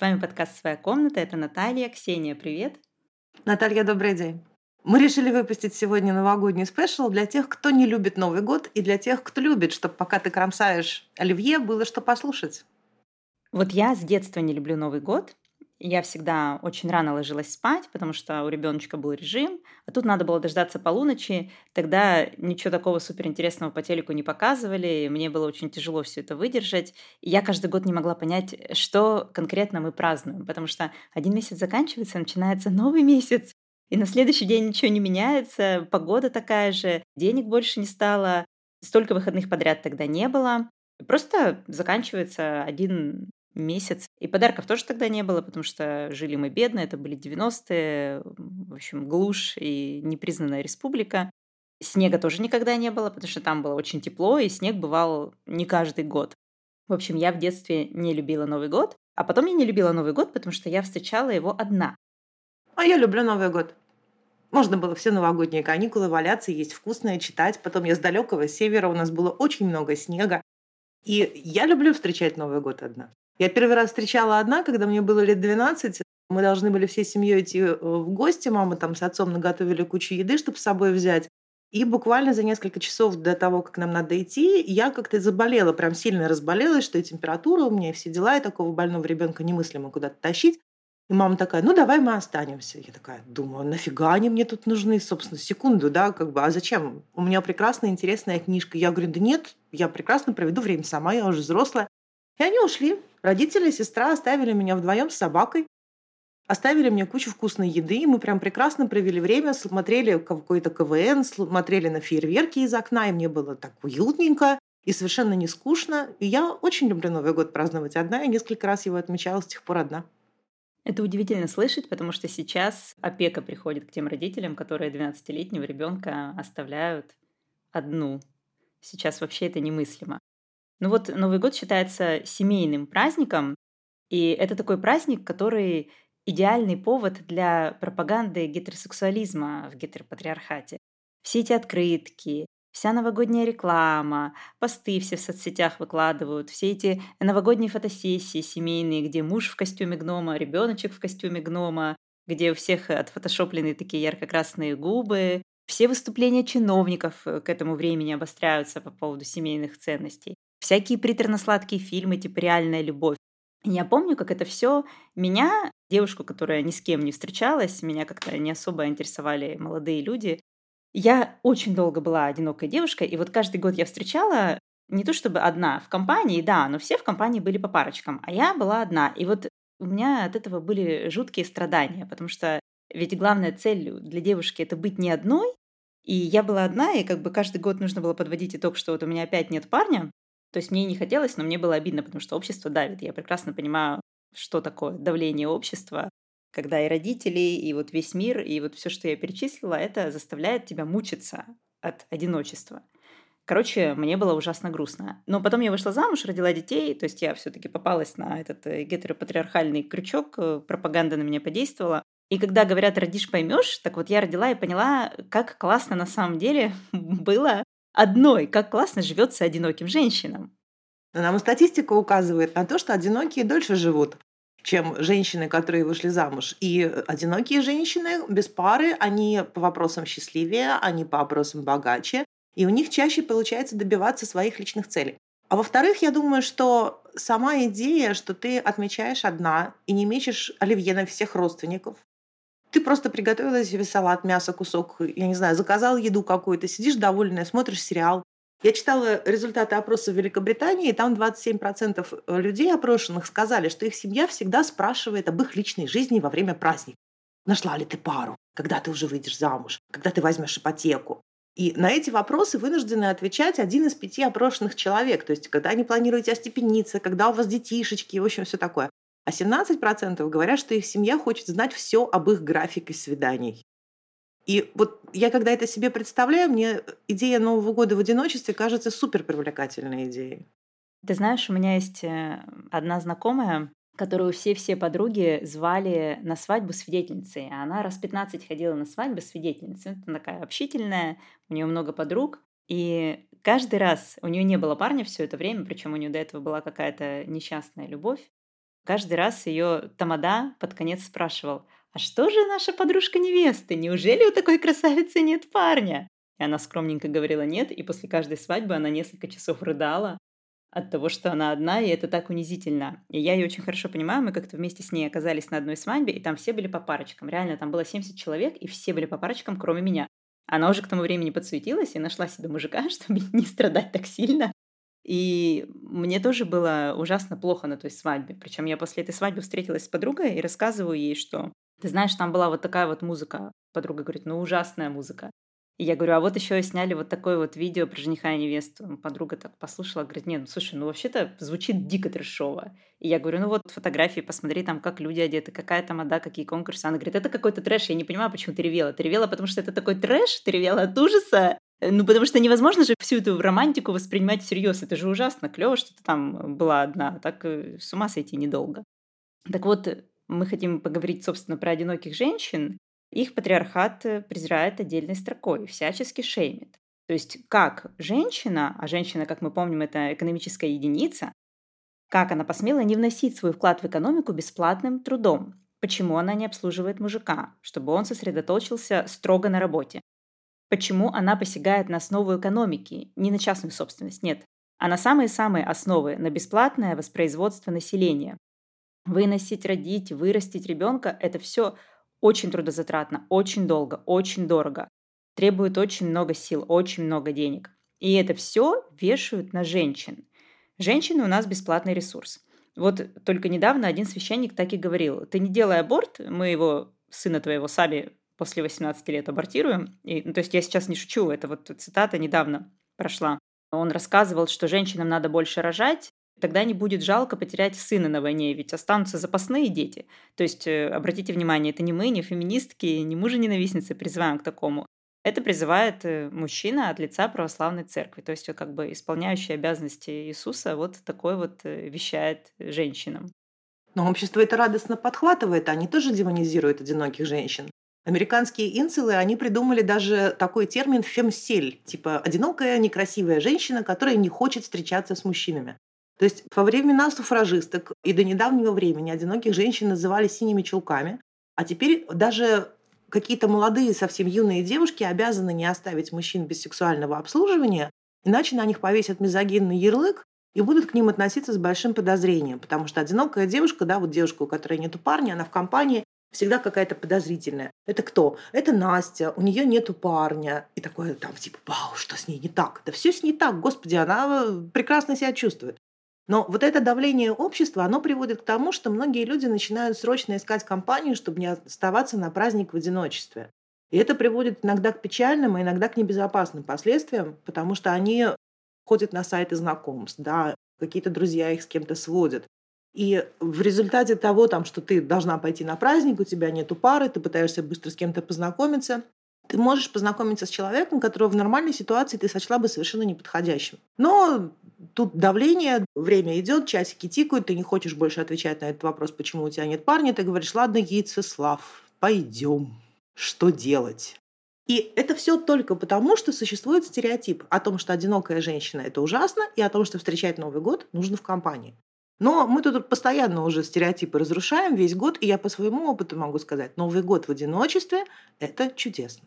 С вами подкаст «Своя комната». Это Наталья. Ксения, привет. Наталья, добрый день. Мы решили выпустить сегодня новогодний спешл для тех, кто не любит Новый год, и для тех, кто любит, чтобы пока ты кромсаешь оливье, было что послушать. Вот я с детства не люблю Новый год. Я всегда очень рано ложилась спать, потому что у ребеночка был режим, а тут надо было дождаться полуночи. Тогда ничего такого суперинтересного по телеку не показывали, и мне было очень тяжело все это выдержать. И я каждый год не могла понять, что конкретно мы празднуем, потому что один месяц заканчивается, начинается новый месяц, и на следующий день ничего не меняется, погода такая же, денег больше не стало, столько выходных подряд тогда не было. Просто заканчивается один месяц. И подарков тоже тогда не было, потому что жили мы бедно, это были 90-е, в общем, глушь и непризнанная республика. Снега тоже никогда не было, потому что там было очень тепло, и снег бывал не каждый год. В общем, я в детстве не любила Новый год, а потом я не любила Новый год, потому что я встречала его одна. А я люблю Новый год. Можно было все новогодние каникулы валяться, есть вкусное, читать. Потом я с далекого севера, у нас было очень много снега. И я люблю встречать Новый год одна. Я первый раз встречала одна, когда мне было лет 12. Мы должны были всей семьей идти в гости. Мама там с отцом наготовили кучу еды, чтобы с собой взять. И буквально за несколько часов до того, как нам надо идти, я как-то заболела, прям сильно разболелась, что и температура у меня, и все дела, и такого больного ребенка немыслимо куда-то тащить. И мама такая: ну давай мы останемся. Я такая думаю: нафига они мне тут нужны, собственно, секунду, да, как бы, а зачем? У меня прекрасная, интересная книжка. Я говорю: да нет, я прекрасно проведу время сама, я уже взрослая. И они ушли. Родители, сестра оставили меня вдвоем с собакой, оставили мне кучу вкусной еды, и мы прям прекрасно провели время, смотрели какой-то КВН, смотрели на фейерверки из окна, и мне было так уютненько и совершенно не скучно. И я очень люблю Новый год праздновать одна, и несколько раз его отмечала с тех пор одна. Это удивительно слышать, потому что сейчас опека приходит к тем родителям, которые 12-летнего ребенка оставляют одну. Сейчас вообще это немыслимо. Ну вот Новый год считается семейным праздником, и это такой праздник, который идеальный повод для пропаганды гетеросексуализма в гетеропатриархате. Все эти открытки, вся новогодняя реклама, посты все в соцсетях выкладывают, все эти новогодние фотосессии семейные, где муж в костюме гнома, ребеночек в костюме гнома, где у всех отфотошоплены такие ярко-красные губы. Все выступления чиновников к этому времени обостряются по поводу семейных ценностей. Всякие приторно-сладкие фильмы типа «Реальная любовь». Я помню, как это все меня, девушку, которая ни с кем не встречалась, меня как-то не особо интересовали молодые люди. Я очень долго была одинокой девушкой, и вот каждый год я встречала не то чтобы одна в компании, да, но все в компании были по парочкам, а я была одна. И вот у меня от этого были жуткие страдания, потому что ведь главная цель для девушки — это быть не одной, и я была одна, и как бы каждый год нужно было подводить итог, что вот у меня опять нет парня. То есть мне не хотелось, но мне было обидно, потому что общество давит. Я прекрасно понимаю, что такое давление общества, когда и родители, и вот весь мир, и вот все, что я перечислила, это заставляет тебя мучиться от одиночества. Короче, мне было ужасно грустно. Но потом я вышла замуж, родила детей, то есть я все-таки попалась на этот гетеропатриархальный крючок, пропаганда на меня подействовала. И когда говорят «родишь, поймешь», так вот я родила и поняла, как классно на самом деле было одной, как классно живется одиноким женщинам. Но нам статистика указывает на то, что одинокие дольше живут, чем женщины, которые вышли замуж. И одинокие женщины без пары, они по вопросам счастливее, они по вопросам богаче, и у них чаще получается добиваться своих личных целей. А во-вторых, я думаю, что сама идея, что ты отмечаешь одна и не мечешь оливье на всех родственников, ты просто приготовила себе салат, мясо, кусок, я не знаю, заказала еду какую-то, сидишь довольная, смотришь сериал. Я читала результаты опроса в Великобритании, и там 27% людей, опрошенных, сказали, что их семья всегда спрашивает об их личной жизни во время праздника. Нашла ли ты пару? Когда ты уже выйдешь замуж? Когда ты возьмешь ипотеку? И на эти вопросы вынуждены отвечать 1 из 5 опрошенных человек. То есть, когда не планируете остепениться, когда у вас детишечки, в общем, все такое. А 17% говорят, что их семья хочет знать все об их графике свиданий. И вот я, когда это себе представляю, мне идея Нового года в одиночестве кажется суперпривлекательной идеей. Ты знаешь, у меня есть одна знакомая, которую все подруги звали на свадьбу свидетельницей. Она раз 15 ходила на свадьбу свидетельницей. Она такая общительная, у нее много подруг. И каждый раз у нее не было парня все это время, причем у нее до этого была какая-то несчастная любовь. Каждый раз ее тамада под конец спрашивал: «А что же наша подружка-невеста? Неужели у такой красавицы нет парня?» И она скромненько говорила «нет», и после каждой свадьбы она несколько часов рыдала от того, что она одна, и это так унизительно. И я ее очень хорошо понимаю, мы как-то вместе с ней оказались на одной свадьбе, и там все были по парочкам. Реально, там было 70 человек, и все были по парочкам, кроме меня. Она уже к тому времени подсуетилась и нашла себе мужика, чтобы не страдать так сильно. И мне тоже было ужасно плохо на той свадьбе. Причем я после этой свадьбы встретилась с подругой и рассказываю ей, что ты знаешь, там была вот такая вот музыка. Подруга говорит, ну ужасная музыка. И я говорю, а вот еще сняли вот такое вот видео про жениха и невесту. Подруга так послушала, говорит, нет, ну слушай, ну вообще-то звучит дико трэшово. И я говорю, ну вот фотографии, посмотри там, как люди одеты, какая там мода, какие конкурсы. Она говорит, это какой-то трэш, я не понимаю, почему ты ревела. Ты ревела, потому что это такой трэш, ты ревела от ужаса. Ну, потому что невозможно же всю эту романтику воспринимать всерьез. Это же ужасно, клево, что ты там была одна. Так с ума сойти недолго. Так вот, мы хотим поговорить, собственно, про одиноких женщин. Их патриархат презирает отдельной строкой, всячески шеймит. То есть, как женщина, а женщина, как мы помним, это экономическая единица, как она посмела не вносить свой вклад в экономику бесплатным трудом? Почему она не обслуживает мужика, чтобы он сосредоточился строго на работе? Почему она посягает на основу экономики, не на частную собственность, нет, а на самые-самые основы, на бесплатное воспроизводство населения. Выносить, родить, вырастить ребенка – это все очень трудозатратно, очень долго, очень дорого. Требует очень много сил, очень много денег. И это все вешают на женщин. Женщины у нас бесплатный ресурс. Вот только недавно один священник так и говорил: «Ты не делай аборт, мы его, сына твоего, сами после 18 лет абортируем». И, ну, то есть я сейчас не шучу, это вот цитата недавно прошла. Он рассказывал, что женщинам надо больше рожать, тогда не будет жалко потерять сына на войне, ведь останутся запасные дети. То есть, обратите внимание, это не мы, не феминистки, не мужа-ненавистницы призываем к такому. Это призывает мужчина от лица православной церкви. То есть, как бы исполняющий обязанности Иисуса вот такой вот вещает женщинам. Но общество это радостно подхватывает, они тоже демонизируют одиноких женщин. Американские инцелы, они придумали даже такой термин «фемсель», типа одинокая, некрасивая женщина, которая не хочет встречаться с мужчинами. То есть во времена суфражисток и до недавнего времени одиноких женщин называли синими чулками, а теперь даже какие-то молодые, совсем юные девушки обязаны не оставить мужчин без сексуального обслуживания, иначе на них повесят мизогинный ярлык и будут к ним относиться с большим подозрением, потому что одинокая девушка, да, вот девушка, у которой нету парня, она в компании, всегда какая-то подозрительная. Это кто? Это Настя, у нее нету парня. И такое там типа, вау, что с ней не так? Да все с ней так, господи, она прекрасно себя чувствует. Но вот это давление общества, оно приводит к тому, что многие люди начинают срочно искать компанию, чтобы не оставаться на праздник в одиночестве. И это приводит иногда к печальным, а иногда к небезопасным последствиям, потому что они ходят на сайты знакомств, да, какие-то друзья их с кем-то сводят. И в результате того, там, что ты должна пойти на праздник, у тебя нету пары, ты пытаешься быстро с кем-то познакомиться, ты можешь познакомиться с человеком, которого в нормальной ситуации ты сочла бы совершенно неподходящим. Но тут давление, время идет, часики тикают, ты не хочешь больше отвечать на этот вопрос, почему у тебя нет парня, ты говоришь, ладно, Яйцеслав, пойдем, что делать? И это все только потому, что существует стереотип о том, что одинокая женщина – это ужасно, и о том, что встречать Новый год нужно в компании. Но мы тут постоянно уже стереотипы разрушаем весь год, и я по своему опыту могу сказать, Новый год в одиночестве – это чудесно.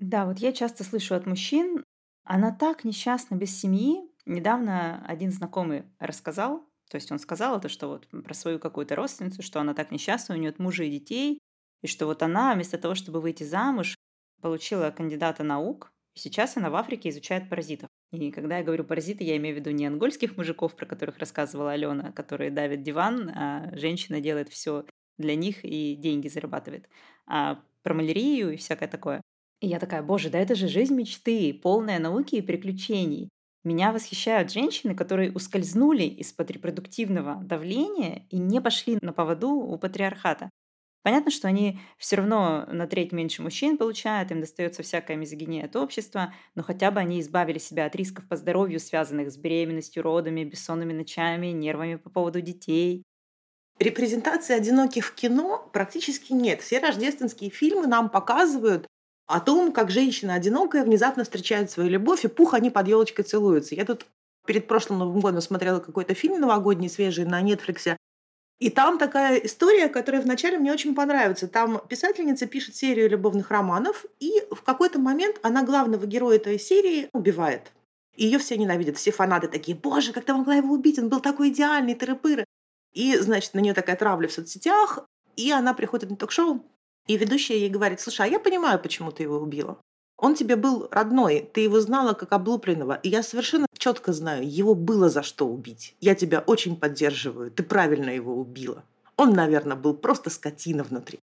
Да, вот я часто слышу от мужчин, она так несчастна без семьи. Недавно один знакомый рассказал, то есть он сказал это, что вот про свою какую-то родственницу, что она так несчастна, у нее от мужа и детей, и что вот она вместо того, чтобы выйти замуж, получила кандидата наук, и сейчас она в Африке изучает паразитов. И когда я говорю паразиты, я имею в виду не ангольских мужиков, про которых рассказывала Алена, которые давят диван, а женщина делает все для них и деньги зарабатывает, а про малярию и всякое такое. И я такая, боже, да это же жизнь мечты, полная науки и приключений. Меня восхищают женщины, которые ускользнули из-под репродуктивного давления и не пошли на поводу у патриархата. Понятно, что они все равно на треть меньше мужчин получают, им достается всякая мизогиния от общества, но хотя бы они избавили себя от рисков по здоровью, связанных с беременностью, родами, бессонными ночами, нервами по поводу детей. Репрезентации одиноких в кино практически нет. Все рождественские фильмы нам показывают о том, как женщина одинокая внезапно встречает свою любовь, и пух, они под елочкой целуются. Я тут перед прошлым Новым годом смотрела какой-то фильм новогодний, свежий, на Нетфликсе, И там такая история, которая вначале мне очень понравится. Там писательница пишет серию любовных романов, и в какой-то момент она главного героя этой серии убивает. И ее все ненавидят, все фанаты такие: «Боже, как ты могла его убить? Он был такой идеальный, тыры-пыры». И, значит, на нее такая травля в соцсетях, и она приходит на ток-шоу, и ведущая ей говорит: «Слушай, а я понимаю, почему ты его убила. Он тебе был родной, ты его знала как облупленного, и я совершенно четко знаю, его было за что убить. Я тебя очень поддерживаю, ты правильно его убила. Он, наверное, был просто скотина внутри».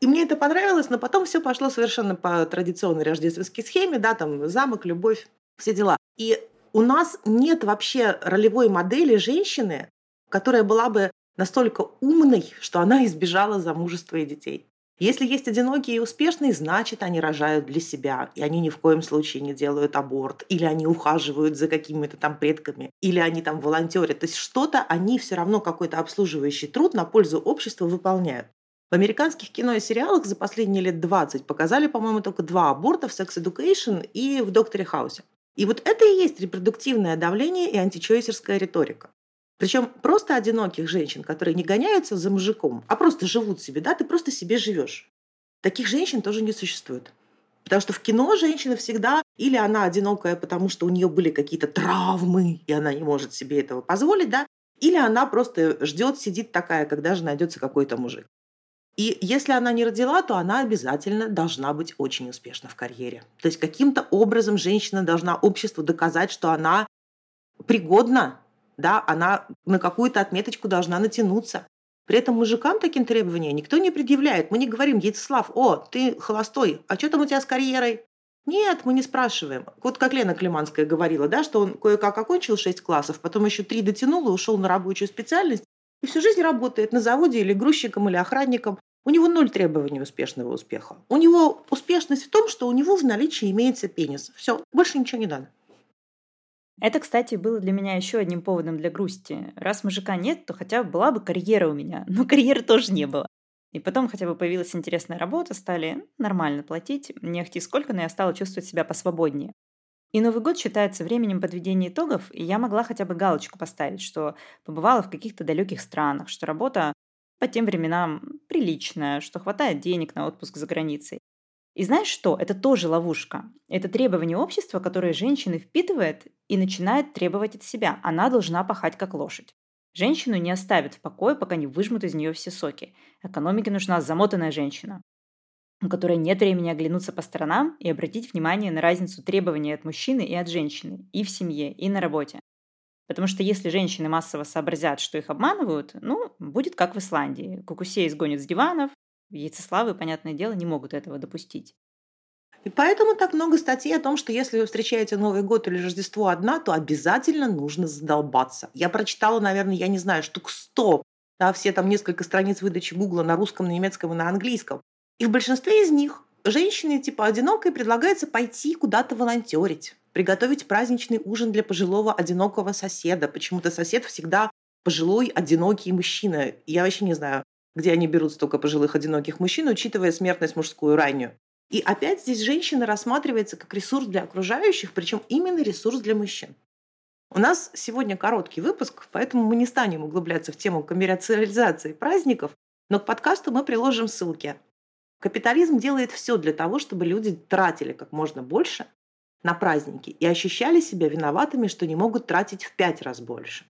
И мне это понравилось, но потом все пошло совершенно по традиционной рождественской схеме, да, там замок, любовь, все дела. И у нас нет вообще ролевой модели женщины, которая была бы настолько умной, что она избежала замужества и детей. Если есть одинокие и успешные, значит, они рожают для себя, и они ни в коем случае не делают аборт, или они ухаживают за какими-то там предками, или они там волонтерят. То есть что-то они все равно, какой-то обслуживающий труд на пользу общества выполняют. В американских кино и сериалах за последние лет 20 показали, по-моему, только 2 аборта в Sex Education и в Докторе Хаусе. И вот это и есть репродуктивное давление и античойсерская риторика. Причем просто одиноких женщин, которые не гоняются за мужиком, а просто живут себе, да, ты просто себе живешь. Таких женщин тоже не существует. Потому что в кино женщина всегда, или она одинокая, потому что у нее были какие-то травмы, и она не может себе этого позволить, да, или она просто ждет, сидит такая, когда же найдется какой-то мужик. И если она не родила, то она обязательно должна быть очень успешна в карьере. То есть каким-то образом женщина должна обществу доказать, что она пригодна. Да, она на какую-то отметочку должна натянуться. При этом мужикам таким требования никто не предъявляет. Мы не говорим: «Яйцеслав, о, ты холостой, а что там у тебя с карьерой?» Нет, мы не спрашиваем. Вот как Лена Климанская говорила, да, что он кое-как окончил 6 классов, потом еще 3 дотянул и ушел на рабочую специальность, и всю жизнь работает на заводе или грузчиком, или охранником. У него 0 требований успешного успеха. У него успешность в том, что у него в наличии имеется пенис. Все, больше ничего не надо. Это, кстати, было для меня еще одним поводом для грусти. Раз мужика нет, то хотя бы была бы карьера у меня. Но карьеры тоже не было. И потом хотя бы появилась интересная работа, стали нормально платить. Не ахти сколько, но я стала чувствовать себя посвободнее. И Новый год считается временем подведения итогов, и я могла хотя бы галочку поставить, что побывала в каких-то далеких странах, что работа по тем временам приличная, что хватает денег на отпуск за границей. И знаешь что? Это тоже ловушка. Это требование общества, которое женщины впитывает и начинает требовать от себя. Она должна пахать как лошадь. Женщину не оставят в покое, пока не выжмут из нее все соки. Экономике нужна замотанная женщина, у которой нет времени оглянуться по сторонам и обратить внимание на разницу требований от мужчины и от женщины, и в семье, и на работе. Потому что если женщины массово сообразят, что их обманывают, ну, будет как в Исландии. Кукусей изгонят с диванов, Яйцеславы, понятное дело, не могут этого допустить. И поэтому так много статей о том, что если вы встречаете Новый год или Рождество одна, то обязательно нужно задолбаться. Я прочитала, наверное, я не знаю, штук 100, да, все там несколько страниц выдачи Гугла на русском, на немецком и на английском. И в большинстве из них женщине типа одинокой предлагается пойти куда-то волонтерить, приготовить праздничный ужин для пожилого одинокого соседа. Почему-то сосед всегда пожилой одинокий мужчина. Я вообще не знаю, где они берут столько пожилых одиноких мужчин, учитывая смертность мужскую раннюю. И опять здесь женщина рассматривается как ресурс для окружающих, причем именно ресурс для мужчин. У нас сегодня короткий выпуск, поэтому мы не станем углубляться в тему коммерциализации праздников, но к подкасту мы приложим ссылки. Капитализм делает все для того, чтобы люди тратили как можно больше на праздники и ощущали себя виноватыми, что не могут тратить в 5 раз больше.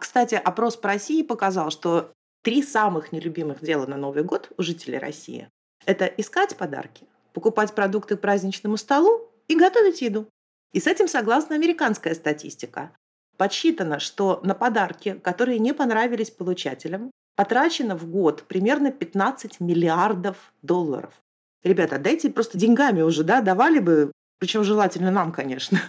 Кстати, опрос по России показал, что 3 самых нелюбимых дела на Новый год у жителей России – это искать подарки, покупать продукты к праздничному столу и готовить еду. И с этим согласна американская статистика. Подсчитано, что на подарки, которые не понравились получателям, потрачено в год примерно $15 миллиардов. Ребята, отдайте просто деньгами уже, да, давали бы, причем желательно нам, конечно.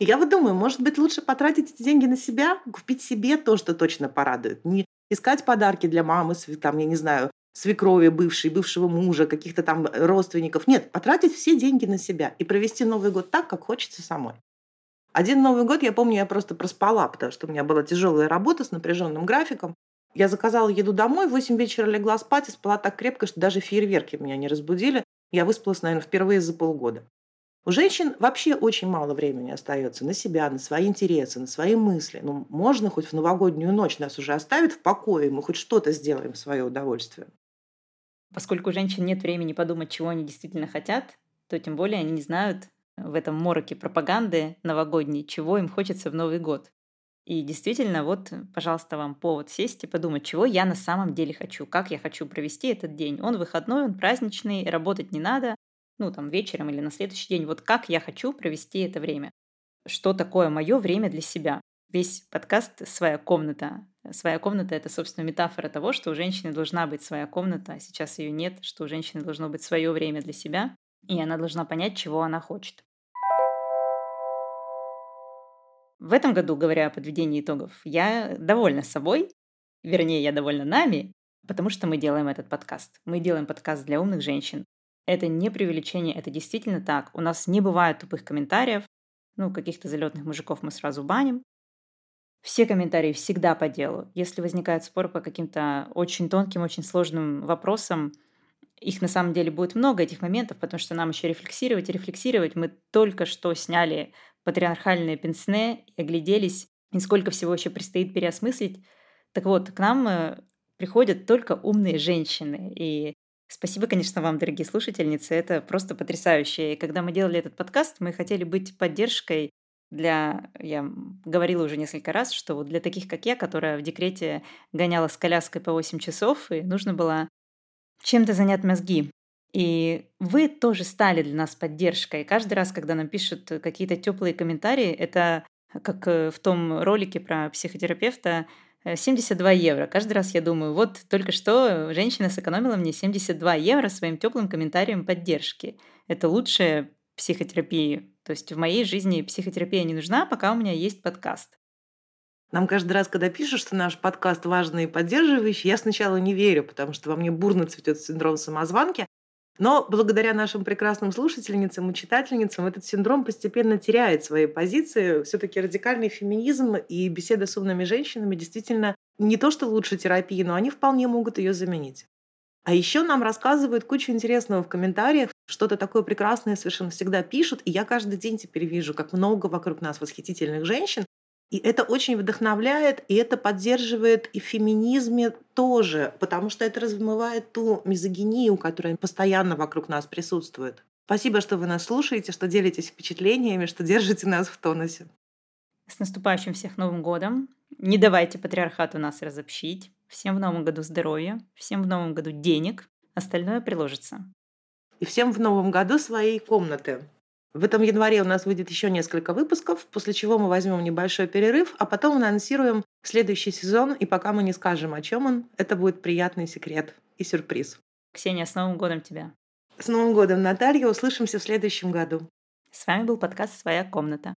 И я вот думаю, может быть, лучше потратить эти деньги на себя, купить себе то, что точно порадует. Не искать подарки для мамы, там, я не знаю, свекрови бывшей, бывшего мужа, каких-то там родственников. Нет, потратить все деньги на себя и провести Новый год так, как хочется самой. Один Новый год, я помню, я просто проспала, потому что у меня была тяжелая работа с напряженным графиком. Я заказала еду домой, в 8 вечера легла спать и спала так крепко, что даже фейерверки меня не разбудили. Я выспалась, наверное, впервые за полгода. У женщин вообще очень мало времени остается на себя, на свои интересы, на свои мысли. Ну, можно хоть в новогоднюю ночь нас уже оставят в покое, мы хоть что-то сделаем в свое удовольствие. Поскольку у женщин нет времени подумать, чего они действительно хотят, то тем более они не знают в этом мороке пропаганды новогодней, чего им хочется в Новый год. И действительно, вот, пожалуйста, вам повод сесть и подумать, чего я на самом деле хочу, как я хочу провести этот день. Он выходной, он праздничный, работать не надо. Ну, там, вечером или на следующий день, вот как я хочу провести это время. Что такое мое время для себя? Весь подкаст «Своя комната». «Своя комната» — это, собственно, метафора того, что у женщины должна быть своя комната, а сейчас ее нет, что у женщины должно быть свое время для себя, и она должна понять, чего она хочет. В этом году, говоря о подведении итогов, я довольна собой, вернее, я довольна нами, потому что мы делаем этот подкаст. Мы делаем подкаст для умных женщин. Это не преувеличение, это действительно так. У нас не бывает тупых комментариев. Ну, каких-то залетных мужиков мы сразу баним. Все комментарии всегда по делу. Если возникает спор по каким-то очень тонким, очень сложным вопросам, их на самом деле будет много, этих моментов, потому что нам еще рефлексировать и рефлексировать. Мы только что сняли патриархальные пенсне и огляделись, и сколько всего еще предстоит переосмыслить. Так вот, к нам приходят только умные женщины, и спасибо, конечно, вам, дорогие слушательницы, это просто потрясающе. И когда мы делали этот подкаст, мы хотели быть поддержкой для... Я говорила уже несколько раз, что вот для таких, как я, которая в декрете гоняла с коляской по 8 часов, и нужно было чем-то занять мозги. И вы тоже стали для нас поддержкой. Каждый раз, когда нам пишут какие-то теплые комментарии, это как в том ролике про психотерапевта, 72 евро. Каждый раз я думаю, вот только что женщина сэкономила мне 72 евро своим теплым комментарием поддержки. Это лучшая психотерапия. То есть в моей жизни психотерапия не нужна, пока у меня есть подкаст. Нам каждый раз, когда пишут, что наш подкаст важный и поддерживающий, я сначала не верю, потому что во мне бурно цветет синдром самозванки. Но благодаря нашим прекрасным слушательницам и читательницам этот синдром постепенно теряет свои позиции. Все-таки радикальный феминизм и беседа с умными женщинами действительно не то что лучше терапии, но они вполне могут ее заменить. А еще нам рассказывают кучу интересного в комментариях, что-то такое прекрасное совершенно всегда пишут, и я каждый день теперь вижу, как много вокруг нас восхитительных женщин, и это очень вдохновляет, и это поддерживает и в феминизме тоже, потому что это размывает ту мизогинию, которая постоянно вокруг нас присутствует. Спасибо, что вы нас слушаете, что делитесь впечатлениями, что держите нас в тонусе. С наступающим всех Новым годом! Не давайте патриархату нас разобщить. Всем в Новом году здоровья, всем в Новом году денег, остальное приложится. И всем в Новом году своей комнаты. В этом январе у нас выйдет еще несколько выпусков, после чего мы возьмем небольшой перерыв, а потом анонсируем следующий сезон, и пока мы не скажем, о чем он, это будет приятный секрет и сюрприз. Ксения, с Новым годом тебя! С Новым годом, Наталья! Услышимся в следующем году! С вами был подкаст «Своя комната».